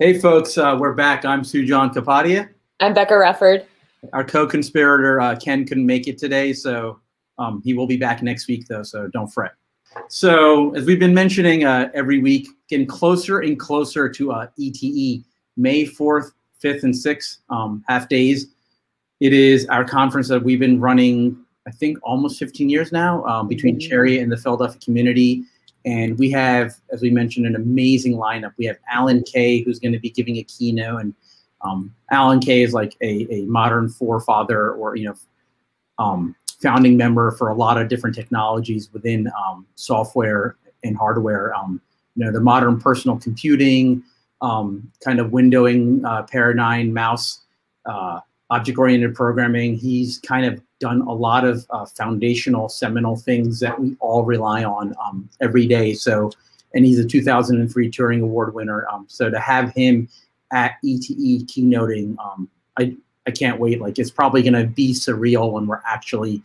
Hey folks, we're back. I'm Sujan Kapadia. I'm Becca Rafford. Our co-conspirator Ken couldn't make it today, so he will be back next week though, so don't fret. So as we've been mentioning every week, getting closer and closer to ETE, May 4th, 5th, and 6th, half days. It is our conference that we've been running, I think, almost 15 years now, between Chariot and the Philadelphia community. And we have, as we mentioned, an amazing lineup. We have Alan Kay, who's going to be giving a keynote. And Alan Kay is like a modern forefather or, founding member for a lot of different technologies within software and hardware. The modern personal computing, kind of windowing paradigm, mouse, object-oriented programming. He's kind of done a lot of foundational, seminal things that we all rely on every day. So, and he's a 2003 Turing Award winner. So to have him at ETE keynoting, I can't wait. Like, it's probably going to be surreal when we're actually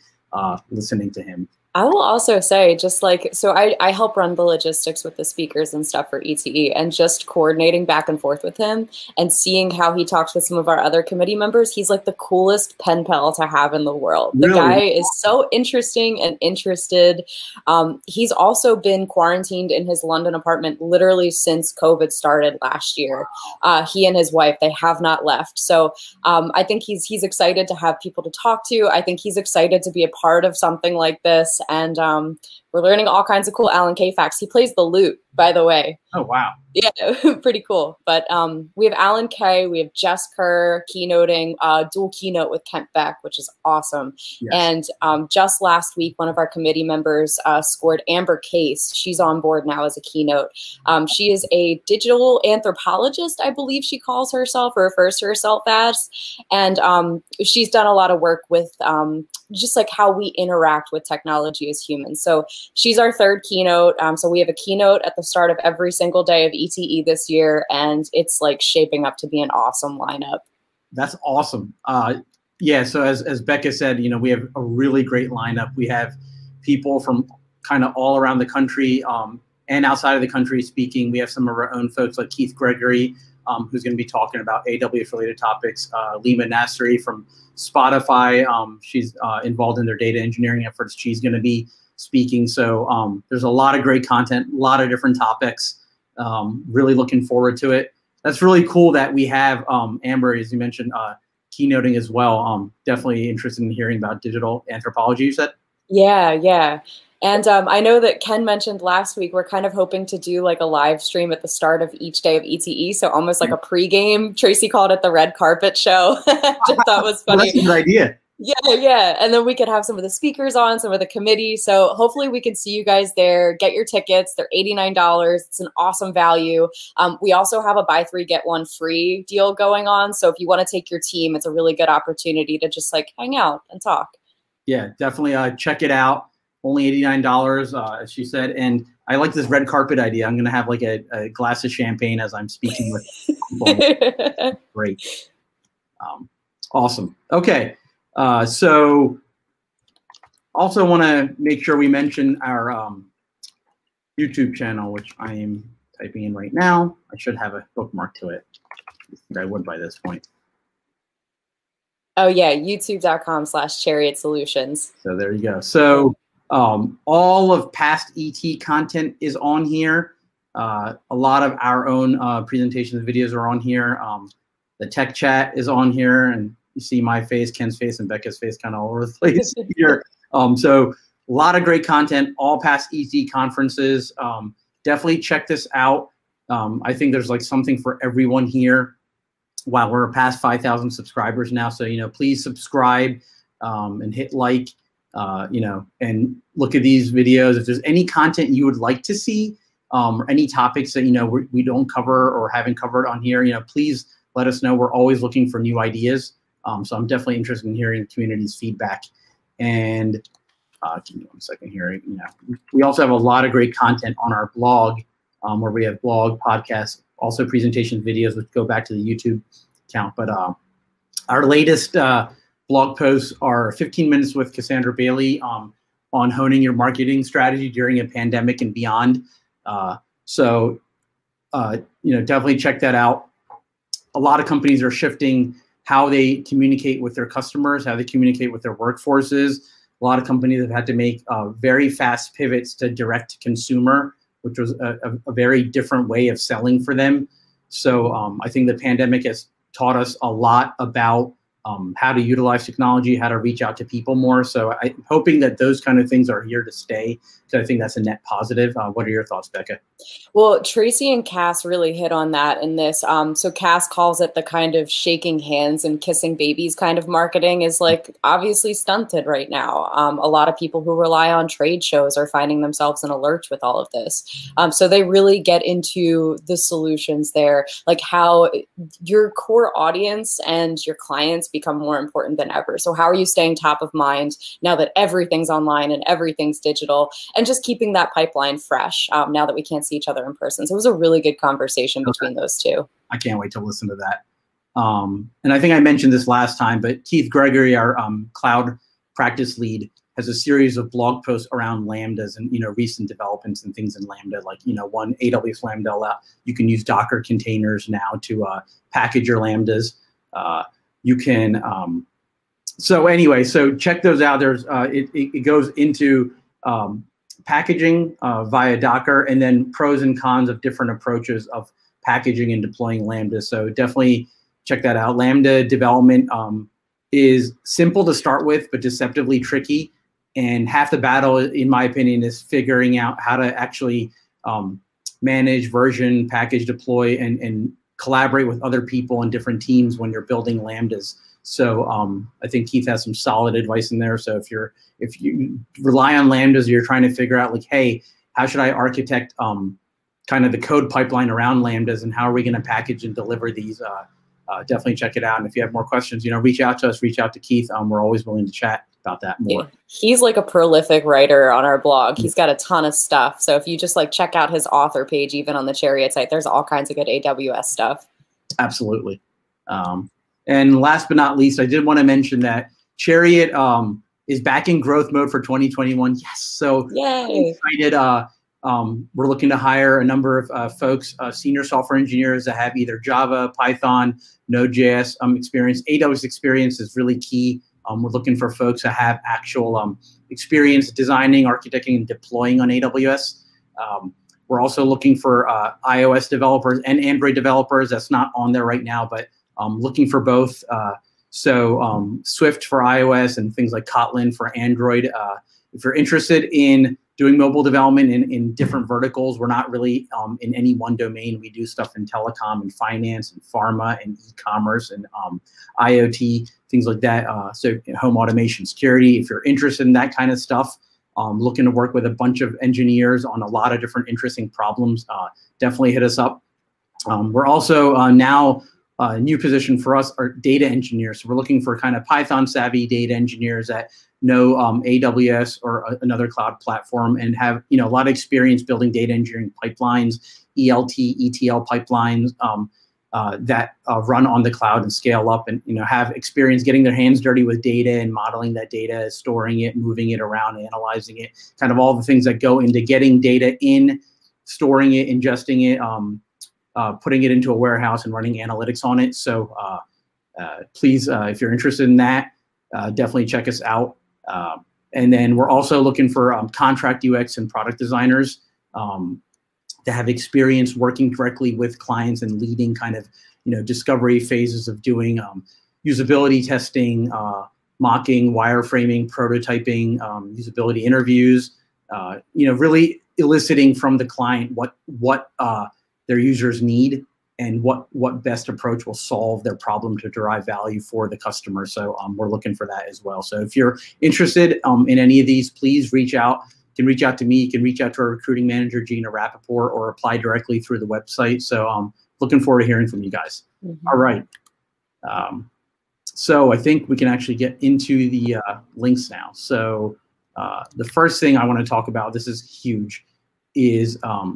listening to him. I will also say, just like, so I help run the logistics with the speakers and stuff for ETE, and just coordinating back and forth with him and seeing how he talks with some of our other committee members, he's like the coolest pen pal to have in the world. The really? Guy is so interesting and interested. He's also been quarantined in his London apartment literally since COVID started last year. He and his wife, they have not left. So I think he's excited to have people to talk to. I think he's excited to be a part of something like this. And we're learning all kinds of cool Alan Kay facts. He plays the lute, by the way. Oh, wow. Yeah, pretty cool. But we have Alan Kay, we have Jess Kerr keynoting, dual keynote with Kent Beck, which is awesome. Yes. And just last week, one of our committee members scored Amber Case. She's on board now as a keynote. She is a digital anthropologist, I believe she calls herself or refers to herself as. And she's done a lot of work with just like how we interact with technology as humans. So she's our third keynote. So we have a keynote at the start of every single day of ETE this year, and it's like shaping up to be an awesome lineup. That's awesome. Yeah, so as Becca said, we have a really great lineup. We have people from kind of all around the country and outside of the country speaking. We have some of our own folks like Keith Gregory, who's going to be talking about AWS-related topics. Lima Nasri from Spotify, she's involved in their data engineering efforts. She's going to be speaking. So there's a lot of great content, a lot of different topics. Really looking forward to it. That's really cool that we have Amber, as you mentioned, keynoting as well. Definitely interested in hearing about digital anthropology, you said? Yeah. And I know that Ken mentioned last week, we're kind of hoping to do like a live stream at the start of each day of ETE. So almost like a pregame. Tracy called it the red carpet show. Just thought was funny. Well, that's a good idea. Yeah. And then we could have some of the speakers on, some of the committee. So hopefully we can see you guys there. Get your tickets. They're $89. It's an awesome value. We also have a buy three, get one free deal going on. So if you want to take your team, it's a really good opportunity to just like hang out and talk. Yeah, definitely check it out. Only $89, as she said. And I like this red carpet idea. I'm going to have like a glass of champagne as I'm speaking with people. Great. Awesome. Okay. So also want to make sure we mention our YouTube channel, which I am typing in right now. I should have a bookmark to it. I think I would by this point. Oh, yeah, youtube.com/Chariot Solutions. So there you go. So all of past ET content is on here. A lot of our own presentations and videos are on here. The tech chat is on here, and you see my face, Ken's face, and Becca's face kind of all over the place here. So a lot of great content, all past ET conferences. Definitely check this out. I think there's like something for everyone here. Wow, we're past 5,000 subscribers now. So, please subscribe and hit like, and look at these videos. If there's any content you would like to see or any topics that, we don't cover or haven't covered on here, please let us know. We're always looking for new ideas. So I'm definitely interested in hearing the community's feedback. And give me one second here. We also have a lot of great content on our blog, where we have blog, podcasts, also presentation videos, which go back to the YouTube account. But our latest blog posts are 15 Minutes with Cassandra Bailey on honing your marketing strategy during a pandemic and beyond. So definitely check that out. a lot of companies are shifting how they communicate with their customers, how they communicate with their workforces. A lot of companies have had to make very fast pivots to direct to consumer, which was a very different way of selling for them. So I think the pandemic has taught us a lot about how to utilize technology, how to reach out to people more. So I'm hoping that those kind of things are here to stay. So I think that's a net positive. What are your thoughts, Becca? Well, Tracy and Cass really hit on that in this. So Cass calls it the kind of shaking hands and kissing babies kind of marketing is like obviously stunted right now. A lot of people who rely on trade shows are finding themselves in a lurch with all of this. So they really get into the solutions there, like how your core audience and your clients become more important than ever. So how are you staying top of mind now that everything's online and everything's digital, and just keeping that pipeline fresh now that we can't see each other in person? So it was a really good conversation between those two. I can't wait to listen to that. And I think I mentioned this last time, but Keith Gregory, our cloud practice lead, has a series of blog posts around Lambdas and, you know, recent developments and things in Lambda, like, you know, one AWS Lambda, you can use Docker containers now to package your Lambdas. You can, so anyway, so check those out. There's, it goes into packaging via Docker, and then pros and cons of different approaches of packaging and deploying Lambda. So definitely check that out. Lambda development is simple to start with, but deceptively tricky. And half the battle, in my opinion, is figuring out how to actually manage, version, package, deploy, and collaborate with other people in different teams when you're building Lambdas. So I think Keith has some solid advice in there. So if you rely on Lambdas, you're trying to figure out like, hey, how should I architect kind of the code pipeline around Lambdas, and how are we going to package and deliver these? Definitely check it out. And if you have more questions, you know, reach out to us, reach out to Keith. We're always willing to chat about that more. Yeah. He's like a prolific writer on our blog. He's got a ton of stuff. So if you just like check out his author page, even on the Chariot site, there's all kinds of good AWS stuff. Absolutely. And last but not least, I did want to mention that Chariot is back in growth mode for 2021. Yes. So excited. We're looking to hire a number of folks, senior software engineers that have either Java, Python, Node.js experience. AWS experience is really key. We're looking for folks that have actual experience designing, architecting, and deploying on AWS. We're also looking for iOS developers and Android developers. That's not on there right now, but looking for both. So Swift for iOS and things like Kotlin for Android. If you're interested in doing mobile development in different verticals, we're not really in any one domain. We do stuff in telecom and finance and pharma and e-commerce and IoT, things like that. So home automation, security, if you're interested in that kind of stuff, looking to work with a bunch of engineers on a lot of different interesting problems, definitely hit us up. We're also now a new position for us are data engineers. So we're looking for kind of Python savvy data engineers that know AWS or another cloud platform and have, you know, a lot of experience building data engineering pipelines, ELT, ETL pipelines that run on the cloud and scale up, and, you know, have experience getting their hands dirty with data and modeling that data, storing it, moving it around, analyzing it, kind of all the things that go into getting data in, storing it, ingesting it, putting it into a warehouse and running analytics on it. So please, if you're interested in that, definitely check us out. And then we're also looking for contract UX and product designers that have experience working directly with clients and leading kind of, you know, discovery phases of doing usability testing, mocking, wireframing, prototyping, usability interviews, you know, really eliciting from the client what their users need and what best approach will solve their problem to derive value for the customer. So we're looking for that as well. So if you're interested in any of these, please reach out. You can reach out to me, you can reach out to our recruiting manager, Gina Rappaport, or apply directly through the website. So looking forward to hearing from you guys. Mm-hmm. All right. So I think we can actually get into the links now. So the first thing I want to talk about, this is huge, is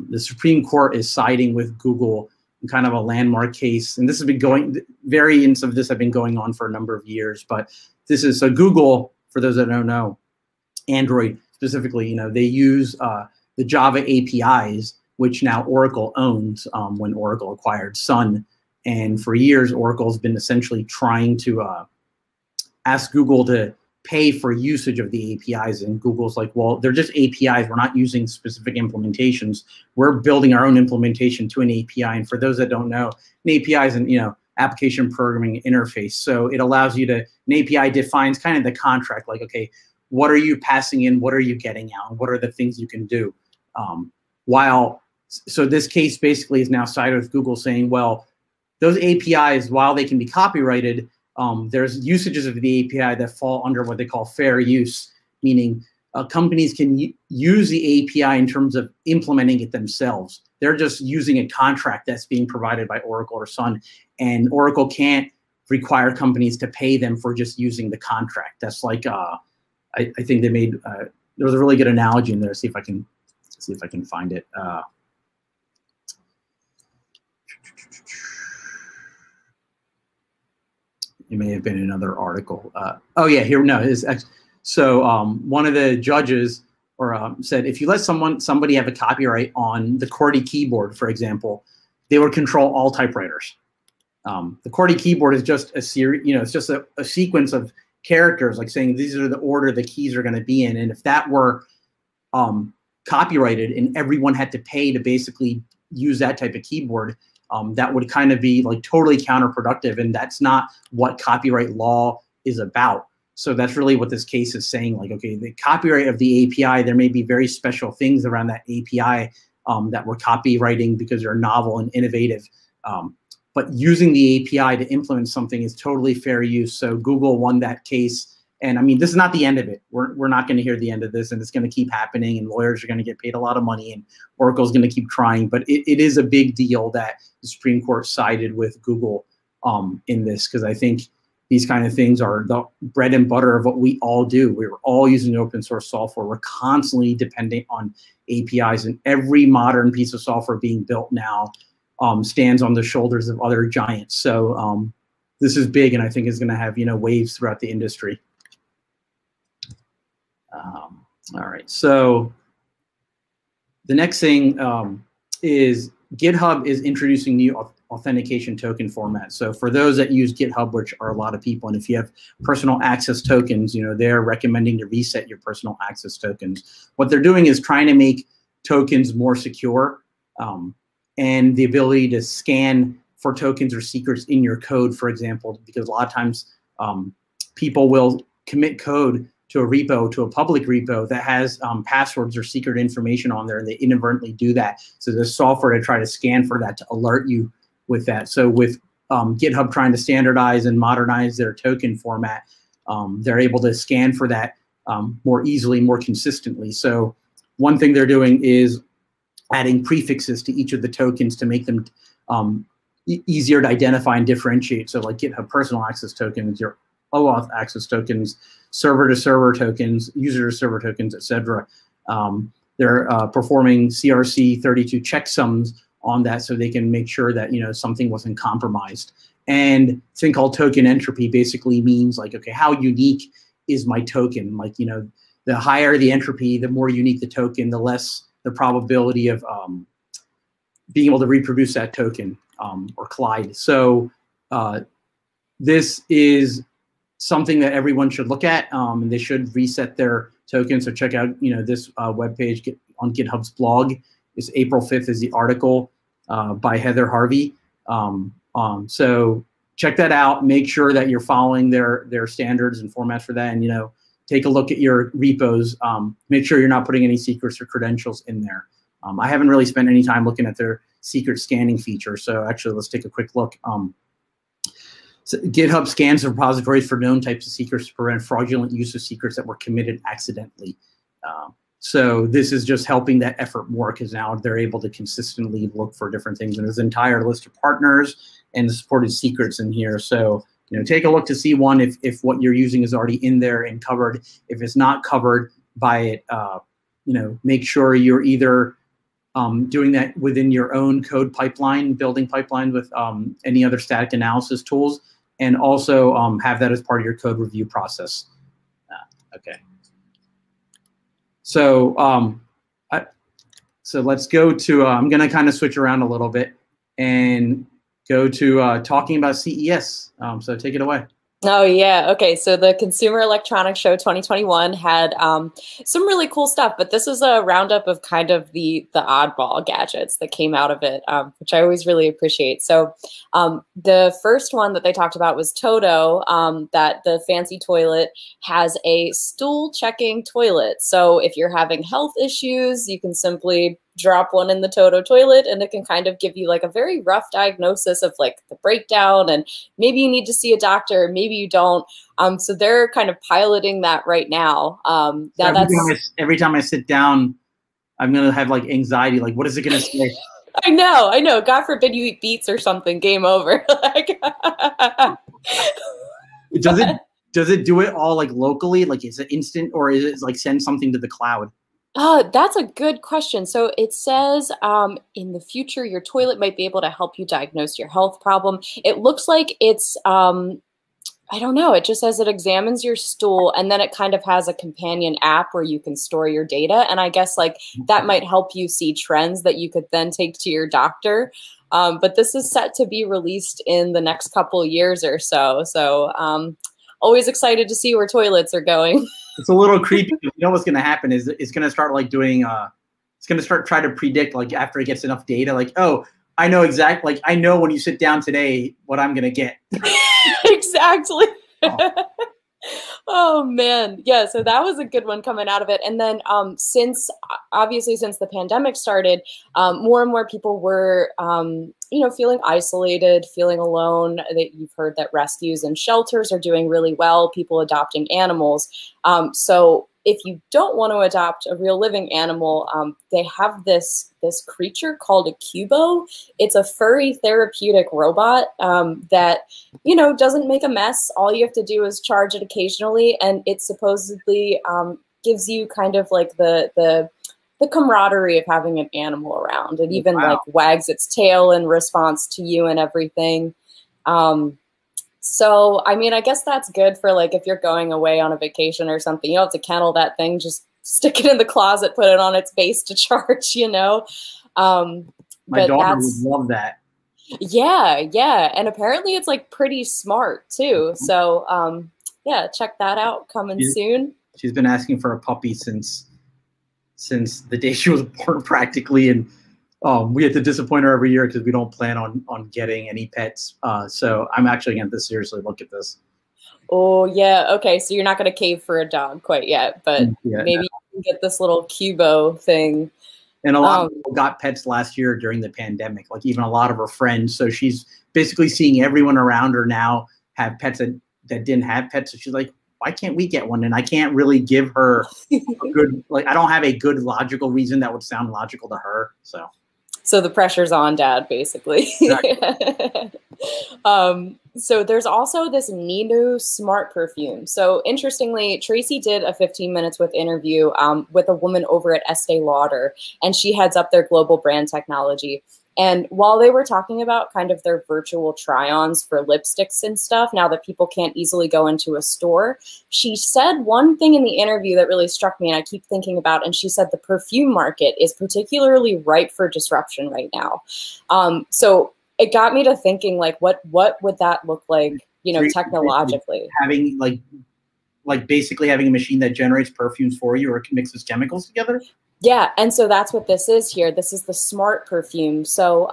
the Supreme Court is siding with Google, kind of a landmark case. And this has been going, variants of this have been going on for a number of years, but this is, so Google, for those that don't know, Android specifically, you know, they use the Java APIs, which now Oracle owns when Oracle acquired Sun. And for years, Oracle's been essentially trying to ask Google to pay for usage of the APIs. And Google's like, well, they're just APIs. We're not using specific implementations. We're building our own implementation to an API. And for those that don't know, an API is an, application programming interface. So it allows you to, an API defines kind of the contract, like, okay, what are you passing in? What are you getting out? And what are the things you can do? So this case basically is now sided with Google saying, well, those APIs, while they can be copyrighted, there's usages of the API that fall under what they call fair use, meaning companies can use the API in terms of implementing it themselves. They're just using a contract that's being provided by Oracle or Sun, and Oracle can't require companies to pay them for just using the contract. That's like, I think they made, there was a really good analogy in there. See if I can find it. It may have been another article. One of the judges said, if you let somebody have a copyright on the QWERTY keyboard, for example, they would control all typewriters. The QWERTY keyboard is just a series, it's just a sequence of characters, like saying these are the order the keys are going to be in. And if that were copyrighted and everyone had to pay to basically use that type of keyboard, that would kind of be like totally counterproductive, and that's not what copyright law is about. So that's really what this case is saying. Like, okay, the copyright of the API, there may be very special things around that API that we're copywriting because they're novel and innovative. But using the API to implement something is totally fair use. So Google won that case. And I mean, this is not the end of it. We're not going to hear the end of this, and it's going to keep happening, and lawyers are going to get paid a lot of money, and Oracle's going to keep trying. But it is a big deal that the Supreme Court sided with Google in this, because I think these kind of things are the bread and butter of what we all do. We're all using open source software. We're constantly dependent on APIs, and every modern piece of software being built now stands on the shoulders of other giants. So this is big, and I think is going to have waves throughout the industry. All right, so the next thing is GitHub is introducing new authentication token format. So for those that use GitHub, which are a lot of people, and if you have personal access tokens, they're recommending to reset your personal access tokens. What they're doing is trying to make tokens more secure, and the ability to scan for tokens or secrets in your code, for example, because a lot of times people will commit code to a repo, to a public repo that has passwords or secret information on there, and they inadvertently do that. So there's software to try to scan for that to alert you with that. So with GitHub trying to standardize and modernize their token format, they're able to scan for that more easily, more consistently. So one thing they're doing is adding prefixes to each of the tokens to make them easier to identify and differentiate. So like GitHub personal access tokens, your OAuth access tokens, server-to-server tokens, user-to-server tokens, et cetera. They're performing CRC32 checksums on that so they can make sure that something wasn't compromised. And this thing called token entropy basically means like, okay, how unique is my token? Like, the higher the entropy, the more unique the token, the less the probability of being able to reproduce that token or collide. So this is something that everyone should look at, and they should reset their tokens. So check out, this webpage on GitHub's blog. It's April 5th is the article by Heather Harvey. So check that out. Make sure that you're following their standards and formats for that, and take a look at your repos. Make sure you're not putting any secrets or credentials in there. I haven't really spent any time looking at their secret scanning feature. So actually, let's take a quick look. So GitHub scans the repositories for known types of secrets to prevent fraudulent use of secrets that were committed accidentally. So this is just helping that effort more, because now they're able to consistently look for different things. And there's an entire list of partners and the supported secrets in here. So take a look to see one if what you're using is already in there and covered. If it's not covered by it, make sure you're either doing that within your own code pipeline, building pipeline with any other static analysis tools, and also have that as part of your code review process. Okay. So so let's go to, I'm going to kind of switch around a little bit and go to talking about CES. So take it away. Oh, yeah. Okay. So the Consumer Electronics Show 2021 had some really cool stuff, but this is a roundup of kind of the oddball gadgets that came out of it, which I always really appreciate. So the first one that they talked about was Toto, that the fancy toilet has a stool checking toilet. So if you're having health issues, you can simply drop one in the Toto toilet and it can kind of give you like a very rough diagnosis of like the breakdown, and maybe you need to see a doctor, maybe you don't. So they're kind of piloting that right now. Now every time I sit down, I'm going to have like anxiety. Like, what is it going to say? I know. God forbid you eat beets or something. Game over. Like, does it do it all like locally? Like, is it instant, or is it like send something to the cloud? Oh, that's a good question. So it says in the future, your toilet might be able to help you diagnose your health problem. It looks like it's, I don't know. It just says it examines your stool, and then it kind of has a companion app where you can store your data. And I guess like that might help you see trends that you could then take to your doctor. But this is set to be released in the next couple years or so. So always excited to see where toilets are going. It's a little creepy. You know what's going to happen is it's going to start like doing, it's going to start trying to predict like after it gets enough data, like, oh, I know exactly, like I know when you sit down today what I'm going to get. Exactly. Oh. Oh man. Yeah. So that was a good one coming out of it. And then since the pandemic started, more and more people were, feeling isolated, feeling alone. That you've heard that rescues and shelters are doing really well, people adopting animals. So if you don't want to adopt a real living animal, they have this creature called a Cubo. It's a furry therapeutic robot that, doesn't make a mess. All you have to do is charge it occasionally, and it supposedly gives you kind of like the camaraderie of having an animal around. It even like wags its tail in response to you and everything. So, I guess that's good for like if you're going away on a vacation or something. You don't have to kennel that thing. Just stick it in the closet, put it on its base to charge, My daughter would love that. Yeah. And apparently it's like pretty smart too. So, check that out coming soon. She's been asking for a puppy since the day she was born practically. And we have to disappoint her every year because we don't plan on getting any pets. So I'm actually going to seriously look at this. Oh, yeah. Okay. So you're not going to cave for a dog quite yet, but You can get this little Cubo thing. And a lot of people got pets last year during the pandemic, like even a lot of her friends. So she's basically seeing everyone around her now have pets that didn't have pets. So she's like, why can't we get one? And I can't really give her a good, like, I don't have a good logical reason that would sound logical to her. So the pressure's on dad, basically. Exactly. So there's also this Nenu smart perfume. So interestingly, Tracy did a 15 minutes with interview with a woman over at Estee Lauder, and she heads up their global brand technology. And while they were talking about kind of their virtual try-ons for lipsticks and stuff, now that people can't easily go into a store, she said one thing in the interview that really struck me and I keep thinking about, and she said the perfume market is particularly ripe for disruption right now. So it got me to thinking, like, what would that look like, technologically? Having like basically having a machine that generates perfumes for you or mixes chemicals together? Yeah, and so that's what this is here. This is the smart perfume. So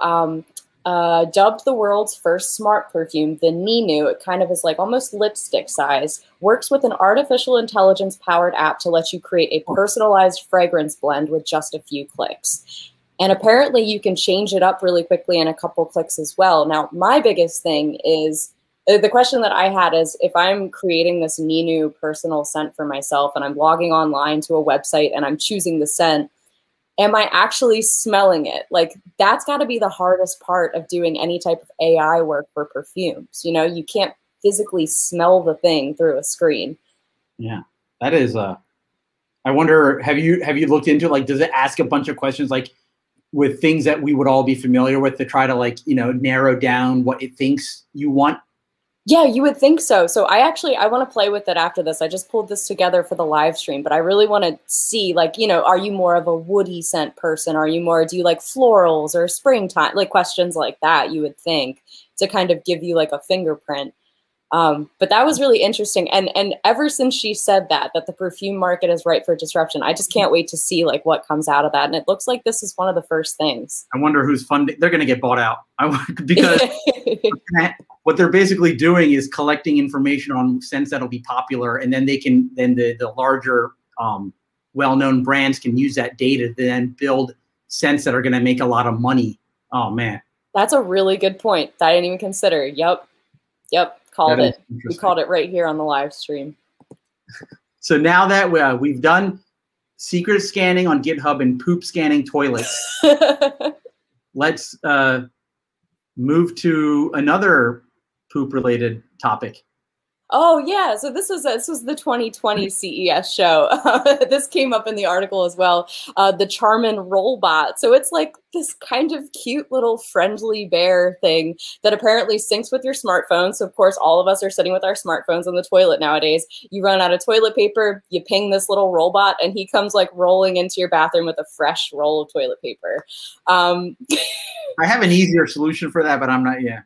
dubbed the world's first smart perfume, the Nenu, it kind of is like almost lipstick size, works with an artificial intelligence powered app to let you create a personalized fragrance blend with just a few clicks. And apparently you can change it up really quickly in a couple clicks as well. Now, my biggest thing is, the question that I had is, if I'm creating this Nenu personal scent for myself and I'm logging online to a website and I'm choosing the scent, am I actually smelling it? Like, that's got to be the hardest part of doing any type of AI work for perfumes. You can't physically smell the thing through a screen. Yeah, that is. I wonder, have you looked into, like, does it ask a bunch of questions like with things that we would all be familiar with to try to narrow down what it thinks you want? Yeah, you would think so. So I want to play with it after this. I just pulled this together for the live stream, but I really want to see, like, you know, are you more of a woody scent person? Are you more, do you like florals or springtime? Like questions like that, you would think, to kind of give you like a fingerprint. But that was really interesting. And ever since she said that the perfume market is ripe for disruption, I just can't wait to see like what comes out of that. And it looks like this is one of the first things. I wonder who's funding. They're going to get bought out because what they're basically doing is collecting information on scents that'll be popular, and then they can, then the larger well-known brands can use that data to then build scents that are going to make a lot of money. Oh man, that's a really good point that I didn't even consider. Yep. Called it. We called it right here on the live stream. So now that we've done secret scanning on GitHub and poop scanning toilets, let's move to another poop-related topic. Oh yeah, so this was the 2020 CES show. This came up in the article as well. The Charmin Rollbot. So it's like this kind of cute little friendly bear thing that apparently syncs with your smartphone. So of course, all of us are sitting with our smartphones on the toilet nowadays. You run out of toilet paper, you ping this little robot, and he comes like rolling into your bathroom with a fresh roll of toilet paper. I have an easier solution for that, but I'm not. Yeah.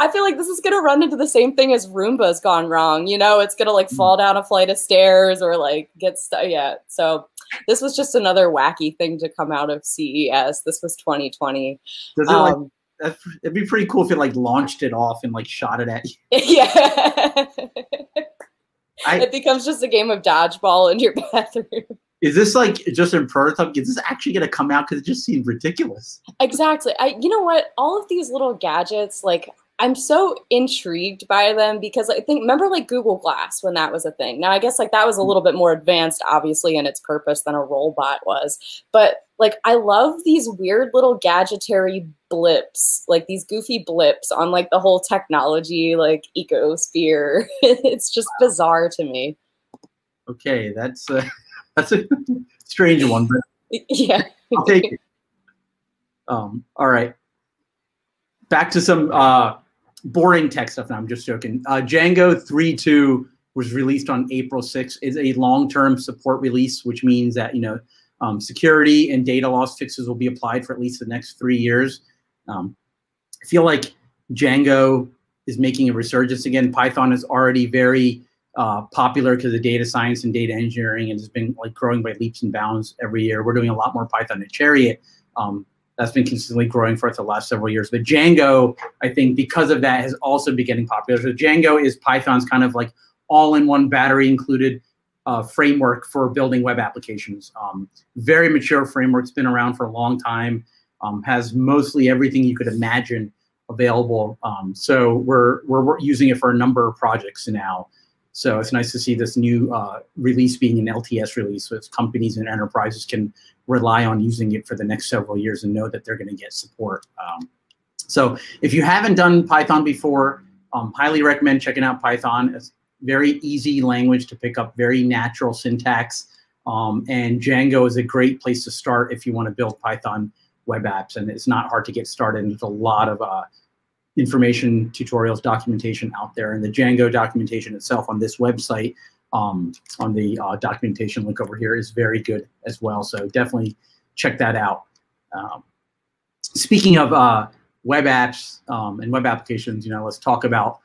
I feel like this is gonna run into the same thing as Roomba's gone wrong. You know, it's gonna like fall down a flight of stairs or like get stuck. Yeah. So this was just another wacky thing to come out of CES. This was 2020. Does it it'd be pretty cool if it like launched it off and like shot it at you. Yeah. It becomes just a game of dodgeball in your bathroom. Is this like just in prototype? Is this actually going to come out? Because it just seemed ridiculous. Exactly. You know what? All of these little gadgets, like I'm so intrigued by them because I think, remember like Google Glass when that was a thing. Now I guess like that was a little bit more advanced, obviously, in its purpose than a Rollbot was. But like I love these weird little gadgetary blips, like these goofy blips on like the whole technology, like ecosphere. It's just bizarre to me. Okay, that's a strange one, but yeah. I'll take it. All right. Back to some boring tech stuff. No, I'm just joking. Django 3.2 was released on April 6th. It's a long-term support release, which means that, you know, security and data loss fixes will be applied for at least the next 3 years. I feel like Django is making a resurgence again. Python is already very popular because of data science and data engineering, and it's been like growing by leaps and bounds every year. We're doing a lot more Python at Chariot. That's been consistently growing for us the last several years. But Django, I think because of that, has also been getting popular. So Django is Python's kind of like all-in-one battery-included framework for building web applications. Very mature framework. It's been around for a long time. Has mostly everything you could imagine available. So we're using it for a number of projects now. So it's nice to see this new release being an LTS release, so companies and enterprises can rely on using it for the next several years and know that they're going to get support. So if you haven't done Python before, highly recommend checking out Python. It's very easy language to pick up, very natural syntax, and Django is a great place to start if you want to build Python web apps. And it's not hard to get started. And there's a lot of information, tutorials, documentation out there, and the Django documentation itself on this website, on the documentation link over here, is very good as well. So definitely check that out. Speaking of web apps and web applications, you know, let's talk about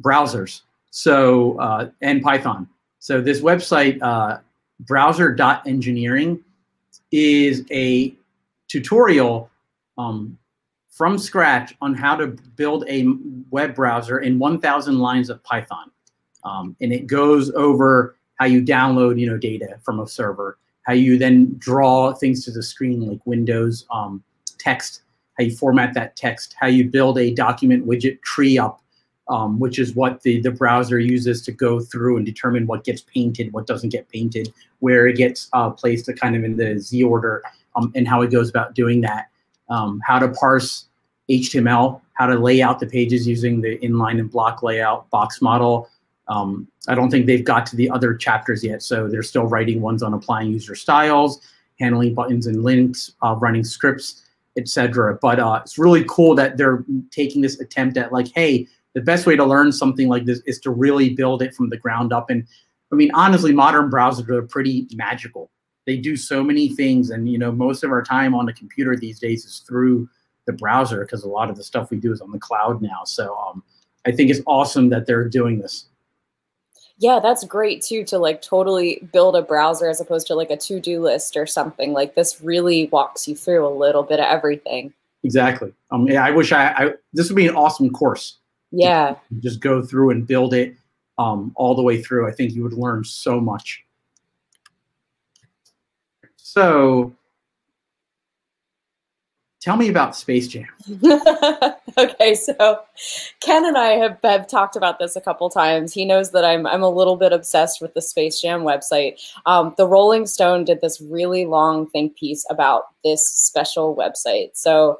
browsers. So and Python. So this website, browser.engineering, is a tutorial from scratch on how to build a web browser in 1,000 lines of Python. And it goes over how you download, you know, data from a server, how you then draw things to the screen like Windows text, how you format that text, how you build a document widget tree up, which is what the browser uses to go through and determine what gets painted, what doesn't get painted, where it gets placed kind of in the Z order, and how it goes about doing that. How to parse HTML, how to lay out the pages using the inline and block layout box model. I don't think they've got to the other chapters yet, so they're still writing ones on applying user styles, handling buttons and links, running scripts, etc. But it's really cool that they're taking this attempt at like, hey, the best way to learn something like this is to really build it from the ground up. And I mean, honestly, modern browsers are pretty magical. They do so many things. And, you know, most of our time on the computer these days is through the browser, because a lot of the stuff we do is on the cloud now. So I think it's awesome that they're doing this. Yeah, that's great too, to like totally build a browser as opposed to like a to-do list or something. Like this really walks you through a little bit of everything. Exactly. Yeah, I wish this would be an awesome course. Yeah. Just go through and build it all the way through. I think you would learn so much. So tell me about Space Jam. Okay, so Ken and I have talked about this a couple times. He knows that I'm a little bit obsessed with the Space Jam website. The Rolling Stone did this really long think piece about this special website. So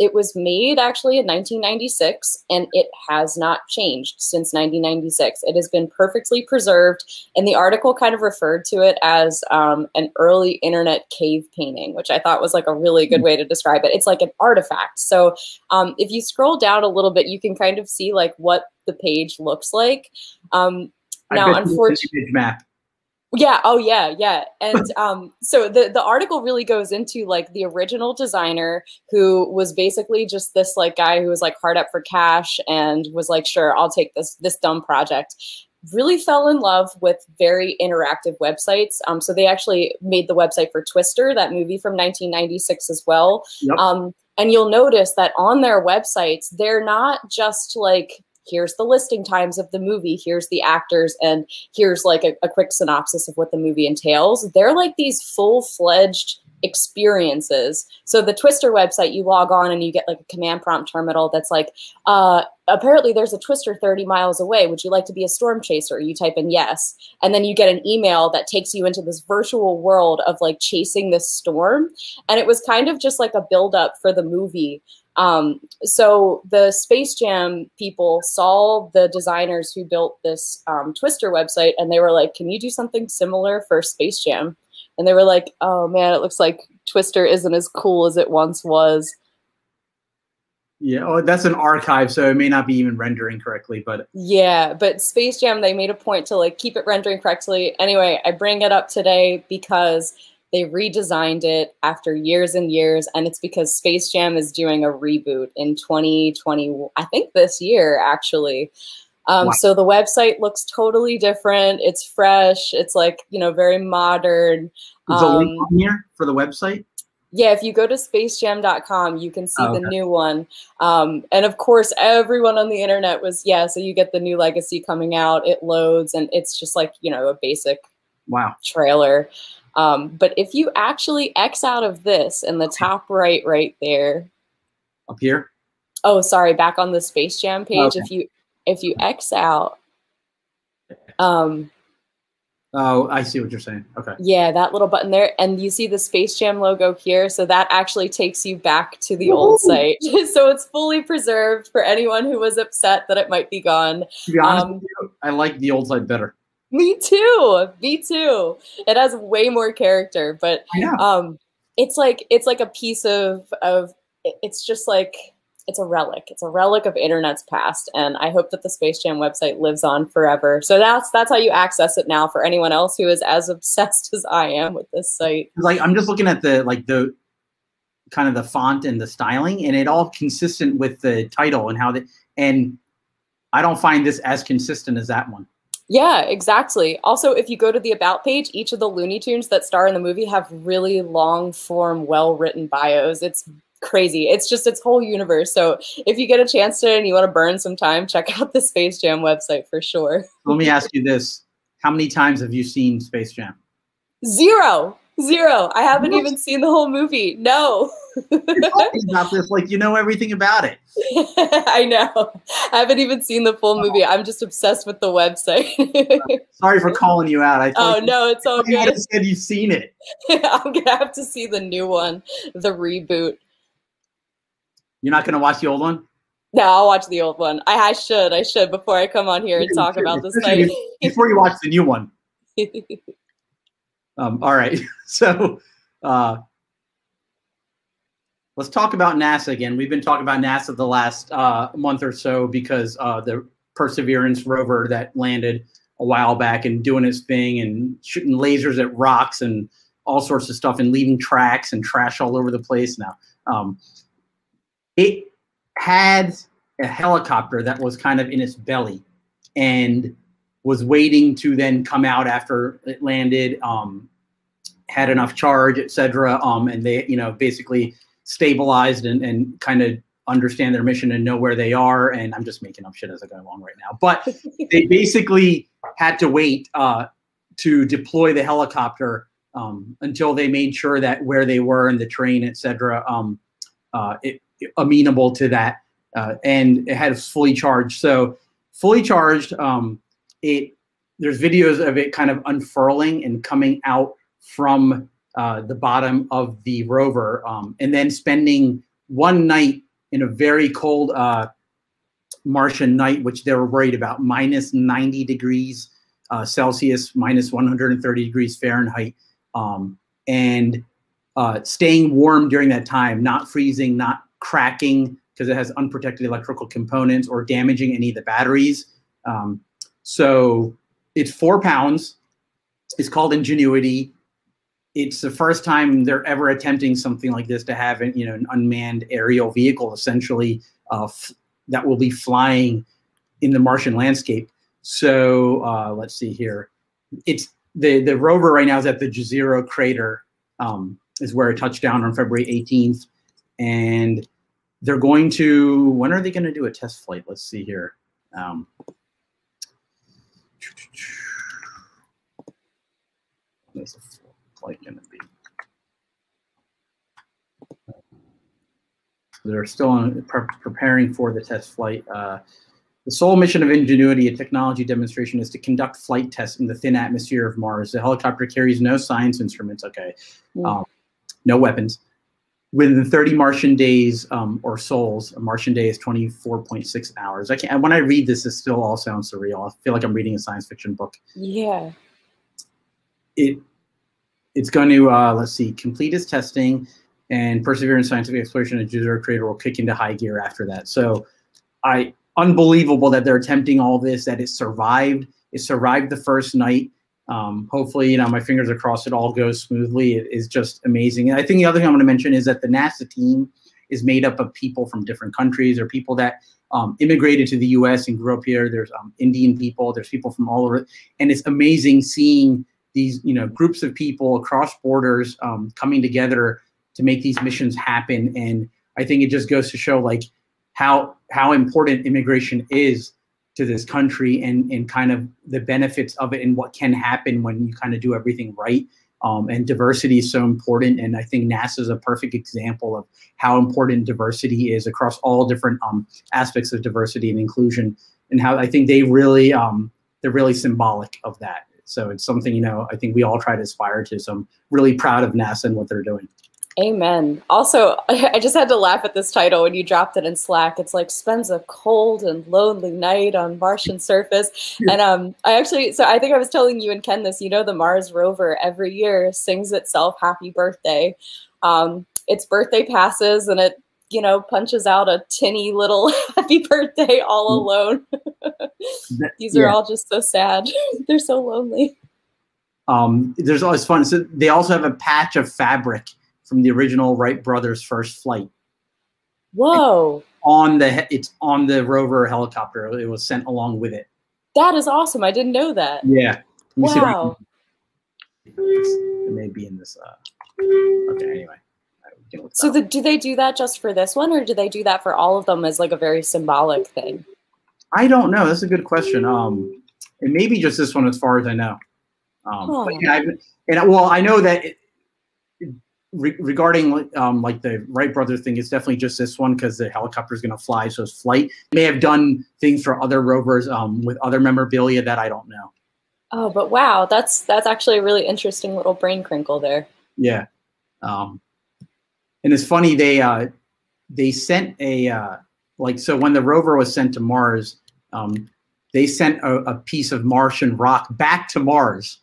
it was made actually in 1996, and it has not changed since 1996. It has been perfectly preserved, and the article kind of referred to it as an early internet cave painting, which I thought was like a really good way to describe it. It's like an artifact. So if you scroll down a little bit, you can kind of see like what the page looks like. Now, unfortunately, map. Yeah. Oh, yeah. Yeah. And so the article really goes into like the original designer, who was basically just this like guy who was like hard up for cash and was like, sure, I'll take this dumb project. Really fell in love with very interactive websites. So they actually made the website for Twister, that movie from 1996 as well. Yep. And you'll notice that on their websites, they're not just like, here's the listing times of the movie, here's the actors, and here's like a quick synopsis of what the movie entails. They're like these full-fledged experiences. So the Twister website, you log on and you get like a command prompt terminal that's like, apparently there's a Twister 30 miles away. Would you like to be a storm chaser? You type in yes. And then you get an email that takes you into this virtual world of like chasing this storm. And it was kind of just like a build-up for the movie. So the Space Jam people saw the designers who built this Twister website, and they were like, can you do something similar for Space Jam? And they were like, oh man, it looks like Twister isn't as cool as it once was. Yeah, oh, that's an archive, so it may not be even rendering correctly, but. Yeah, but Space Jam, they made a point to like keep it rendering correctly. Anyway, I bring it up today because they redesigned it after years and years, and it's because Space Jam is doing a reboot in 2020, I think this year, actually. Wow. So the website looks totally different. It's fresh. It's like, you know, very modern. Is a link on here for the website? Yeah, if you go to spacejam.com, you can see the new one. And of course, everyone on the internet was, so you get the new legacy coming out. It loads, and it's just like, you know, a basic trailer. But if you actually X out of this in the top right there. Up here? Oh, sorry, back on the Space Jam page. Okay. If you X out, oh, I see what you're saying. Okay. Yeah, that little button there, and you see the Space Jam logo here. So that actually takes you back to the old site. So it's fully preserved for anyone who was upset that it might be gone. To be honest with you, I like the old site better. Me too. Me too. It has way more character, but it's like a piece of it's just like. It's a relic. It's a relic of internet's past, and I hope that the Space Jam website lives on forever. So that's how you access it now. For anyone else who is as obsessed as I am with this site, like I'm just looking at the kind of the font and the styling, and it all consistent with the title and how and I don't find this as consistent as that one. Yeah, exactly. Also, if you go to the About page, each of the Looney Tunes that star in the movie have really long form, well written bios. It's crazy. It's just its whole universe. So if you get a chance to and you want to burn some time, check out the Space Jam website for sure. Let me ask you this. How many times have you seen Space Jam? Zero. I haven't even seen the whole movie. No. You're talking about this like you know everything about it. I know. I haven't even seen the full movie. I'm just obsessed with the website. Sorry for calling you out. No, it's all good. You said you've seen it. I'm going to have to see the new one, the reboot. You're not going to watch the old one? No, I'll watch the old one. I should before I come on here and talk about this site. Before you watch the new one. All right. So Let's talk about NASA again. We've been talking about NASA the last month or so because the Perseverance rover that landed a while back and doing its thing and shooting lasers at rocks and all sorts of stuff and leaving tracks and trash all over the place now. It had a helicopter that was kind of in its belly and was waiting to then come out after it landed, had enough charge, et cetera. And they, you know, basically stabilized and kind of understand their mission and know where they are. And I'm just making up shit as I go along right now. But they basically had to wait to deploy the helicopter until they made sure that where they were and the terrain, et cetera, amenable to that. And it had fully charged. So fully charged, there's videos of it kind of unfurling and coming out from the bottom of the rover and then spending one night in a very cold Martian night, which they were worried about, minus 90 degrees Celsius, minus 130 degrees Fahrenheit, and staying warm during that time, not freezing, not cracking, because it has unprotected electrical components or damaging any of the batteries. So it's 4 pounds. It's called Ingenuity. It's the first time they're ever attempting something like this to have an, you know, an unmanned aerial vehicle, essentially, that will be flying in the Martian landscape. So let's see here. It's the rover right now is at the Jezero crater, is where it touched down on February 18th. And they're going to, when are they going to do a test flight? Let's see here. There's a flight going to be. They're still preparing for the test flight. The sole mission of Ingenuity, a technology demonstration, is to conduct flight tests in the thin atmosphere of Mars. The helicopter carries no science instruments, okay, no weapons. Within 30 Martian days or souls, a Martian day is 24.6 hours. When I read this, it still all sounds surreal. I feel like I'm reading a science fiction book. Yeah. It's going to, let's see, complete its testing and persevere in scientific exploration. And Jezero crater will kick into high gear after that. So unbelievable that they're attempting all this, that it survived. It survived the first night. Hopefully, you know, my fingers are crossed it all goes smoothly. It is just amazing. And I think the other thing I want to mention is that the NASA team is made up of people from different countries or people that immigrated to the U.S. and grew up here. There's Indian people. There's people from all over. And it's amazing seeing these, you know, groups of people across borders coming together to make these missions happen. And I think it just goes to show like how important immigration is to this country and kind of the benefits of it and what can happen when you kind of do everything right. And diversity is so important. And I think NASA is a perfect example of how important diversity is across all different aspects of diversity and inclusion, and how I think they really, they're really symbolic of that. So it's something, you know, I think we all try to aspire to. So I'm really proud of NASA and what they're doing. Amen. Also, I just had to laugh at this title when you dropped it in Slack. It's like, spends a cold and lonely night on Martian surface. Yeah. And I think I was telling you and Ken this, you know, the Mars rover every year sings itself happy birthday. Its birthday passes and it, you know, punches out a tinny little happy birthday all alone. These are all just so sad. They're so lonely. There's always fun. So they also have a patch of fabric from the original Wright brothers' first flight. Whoa. It's on the rover helicopter. It was sent along with it. That is awesome. I didn't know that. Yeah. Wow. It may be in this. Okay, anyway. So do they do that just for this one, or do they do that for all of them as like a very symbolic thing? I don't know. That's a good question. It may be just this one as far as I know. But yeah, I know that regarding like the Wright brothers thing, it's definitely just this one because the helicopter is going to fly, so it's flight. They may have done things for other rovers with other memorabilia that I don't know. Oh, but wow, that's actually a really interesting little brain crinkle there. Yeah. And it's funny, they sent so when the rover was sent to Mars, they sent a piece of Martian rock back to Mars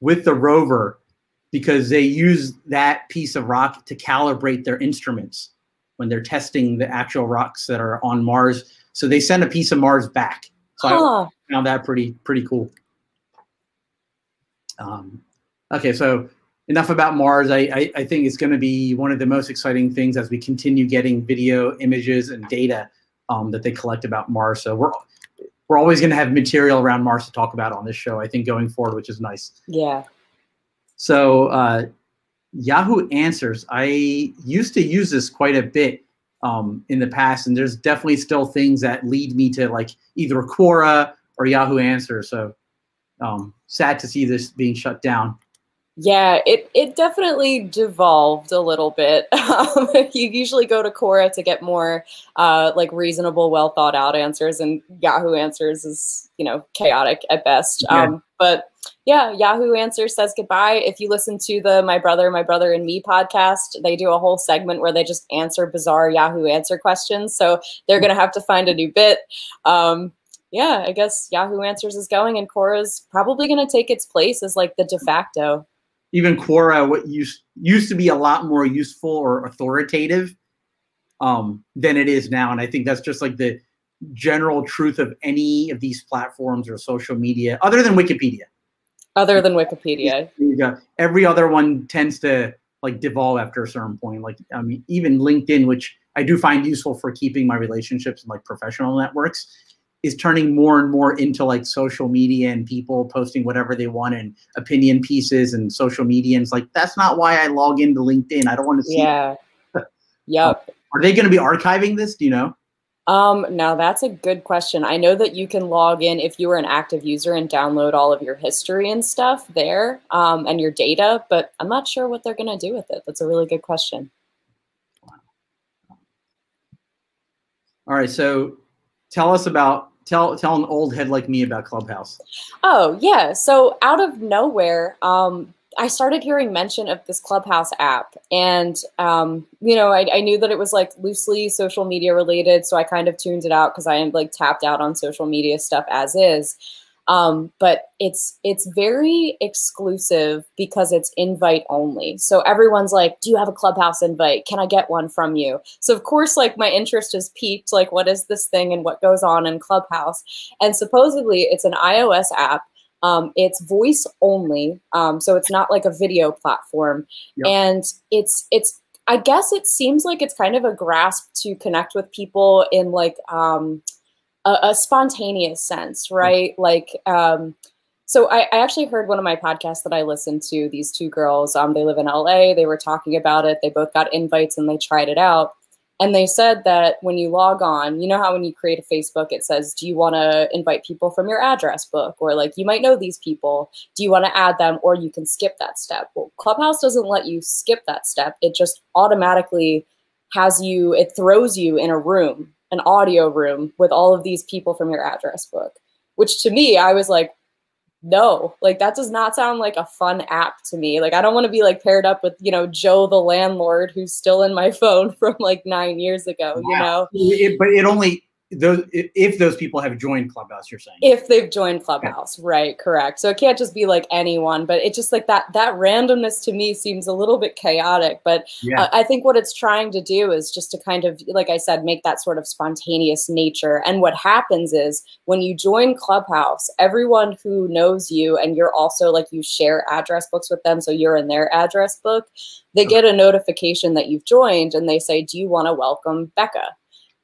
with the rover because they use that piece of rock to calibrate their instruments when they're testing the actual rocks that are on Mars. So they send a piece of Mars back. So oh. I found that pretty cool. Okay, so enough about Mars. I think it's going to be one of the most exciting things as we continue getting video, images, and data that they collect about Mars. So we're always going to have material around Mars to talk about on this show, I think, going forward, which is nice. Yeah. So Yahoo Answers, I used to use this quite a bit in the past, and there's definitely still things that lead me to like either Quora or Yahoo Answers. So sad to see this being shut down. Yeah, it definitely devolved a little bit. You usually go to Quora to get more like reasonable, well thought out answers, and Yahoo Answers is, you know, chaotic at best. Yeah. But yeah, Yahoo Answers says goodbye. If you listen to the My Brother and Me podcast, they do a whole segment where they just answer bizarre Yahoo Answer questions. So they're going to have to find a new bit. Yeah, I guess Yahoo Answers is going, and Quora's probably going to take its place as like the de facto. Even Quora, what used to be a lot more useful or authoritative than it is now. And I think that's just like the general truth of any of these platforms or social media, other than Wikipedia. Other than Wikipedia. There you go. Every other one tends to like devolve after a certain point. Like, I mean, even LinkedIn, which I do find useful for keeping my relationships and like professional networks, is turning more and more into like social media and people posting whatever they want and opinion pieces and social media. And it's like, that's not why I log into LinkedIn. I don't want to see. Yeah. Yep. Are they going to be archiving this? Do you know? Now that's a good question. I know that you can log in if you were an active user and download all of your history and stuff there and your data, but I'm not sure what they're going to do with it. That's a really good question. All right. So tell us about, Tell an old head like me about Clubhouse. Oh, yeah. So out of nowhere, I started hearing mention of this Clubhouse app. And, you know, I knew that it was like loosely social media related. So I kind of tuned it out because I am like tapped out on social media stuff as is. But it's very exclusive because it's invite only. So everyone's like, do you have a Clubhouse invite? Can I get one from you? So of course, like my interest is piqued, like what is this thing and what goes on in Clubhouse? And supposedly it's an iOS app. It's voice only. So it's not like a video platform. Yep. And it's, I guess it seems like it's kind of a grasp to connect with people in like, a spontaneous sense, right? Mm-hmm. Like, so I actually heard one of my podcasts that I listened to, these two girls, they live in LA, they were talking about it, they both got invites and they tried it out. And they said that when you log on, you know how when you create a Facebook, it says, do you want to invite people from your address book? Or like, you might know these people. Do you want to add them? Or you can skip that step. Well, Clubhouse doesn't let you skip that step. It just automatically has you, it throws you in a room, an audio room with all of these people from your address book, which to me, I was like, no, like that does not sound like a fun app to me. Like, I don't want to be like paired up with, you know, Joe, the landlord, who's still in my phone from like 9 years ago, yeah. You know, but it only those, if those people have joined Clubhouse, you're saying if they've joined Clubhouse, yeah. Right. Correct. So it can't just be like anyone, but it just like that randomness to me seems a little bit chaotic, but yeah. I think what it's trying to do is just to kind of, like I said, make that sort of spontaneous nature. And what happens is when you join Clubhouse, everyone who knows you and you're also like, you share address books with them. So you're in their address book, they get a notification that you've joined and they say, do you want to welcome Becca?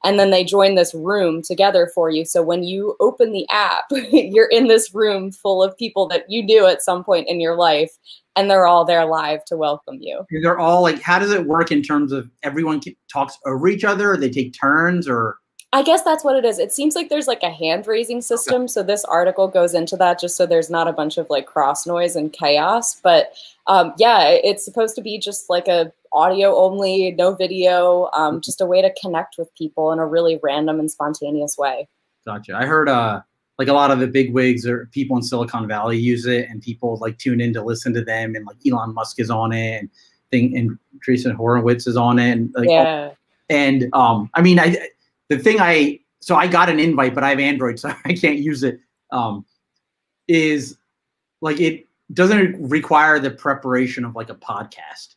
And then they join this room together for you. So when you open the app, you're in this room full of people that you knew at some point in your life, and they're all there live to welcome you. They're all like, how does it work in terms of everyone talks over each other? Or they take turns or? I guess that's what it is. It seems like there's like a hand raising system. So this article goes into that just so there's not a bunch of like cross noise and chaos. But yeah, it's supposed to be just like a audio only, no video, just a way to connect with people in a really random and spontaneous way. Gotcha. I heard like a lot of the big wigs or people in Silicon Valley use it and people like tune in to listen to them. And like Elon Musk is on it and Tracy Horowitz is on it. And, like, yeah. And I mean, so I got an invite, but I have Android, so I can't use it, is like doesn't require the preparation of like a podcast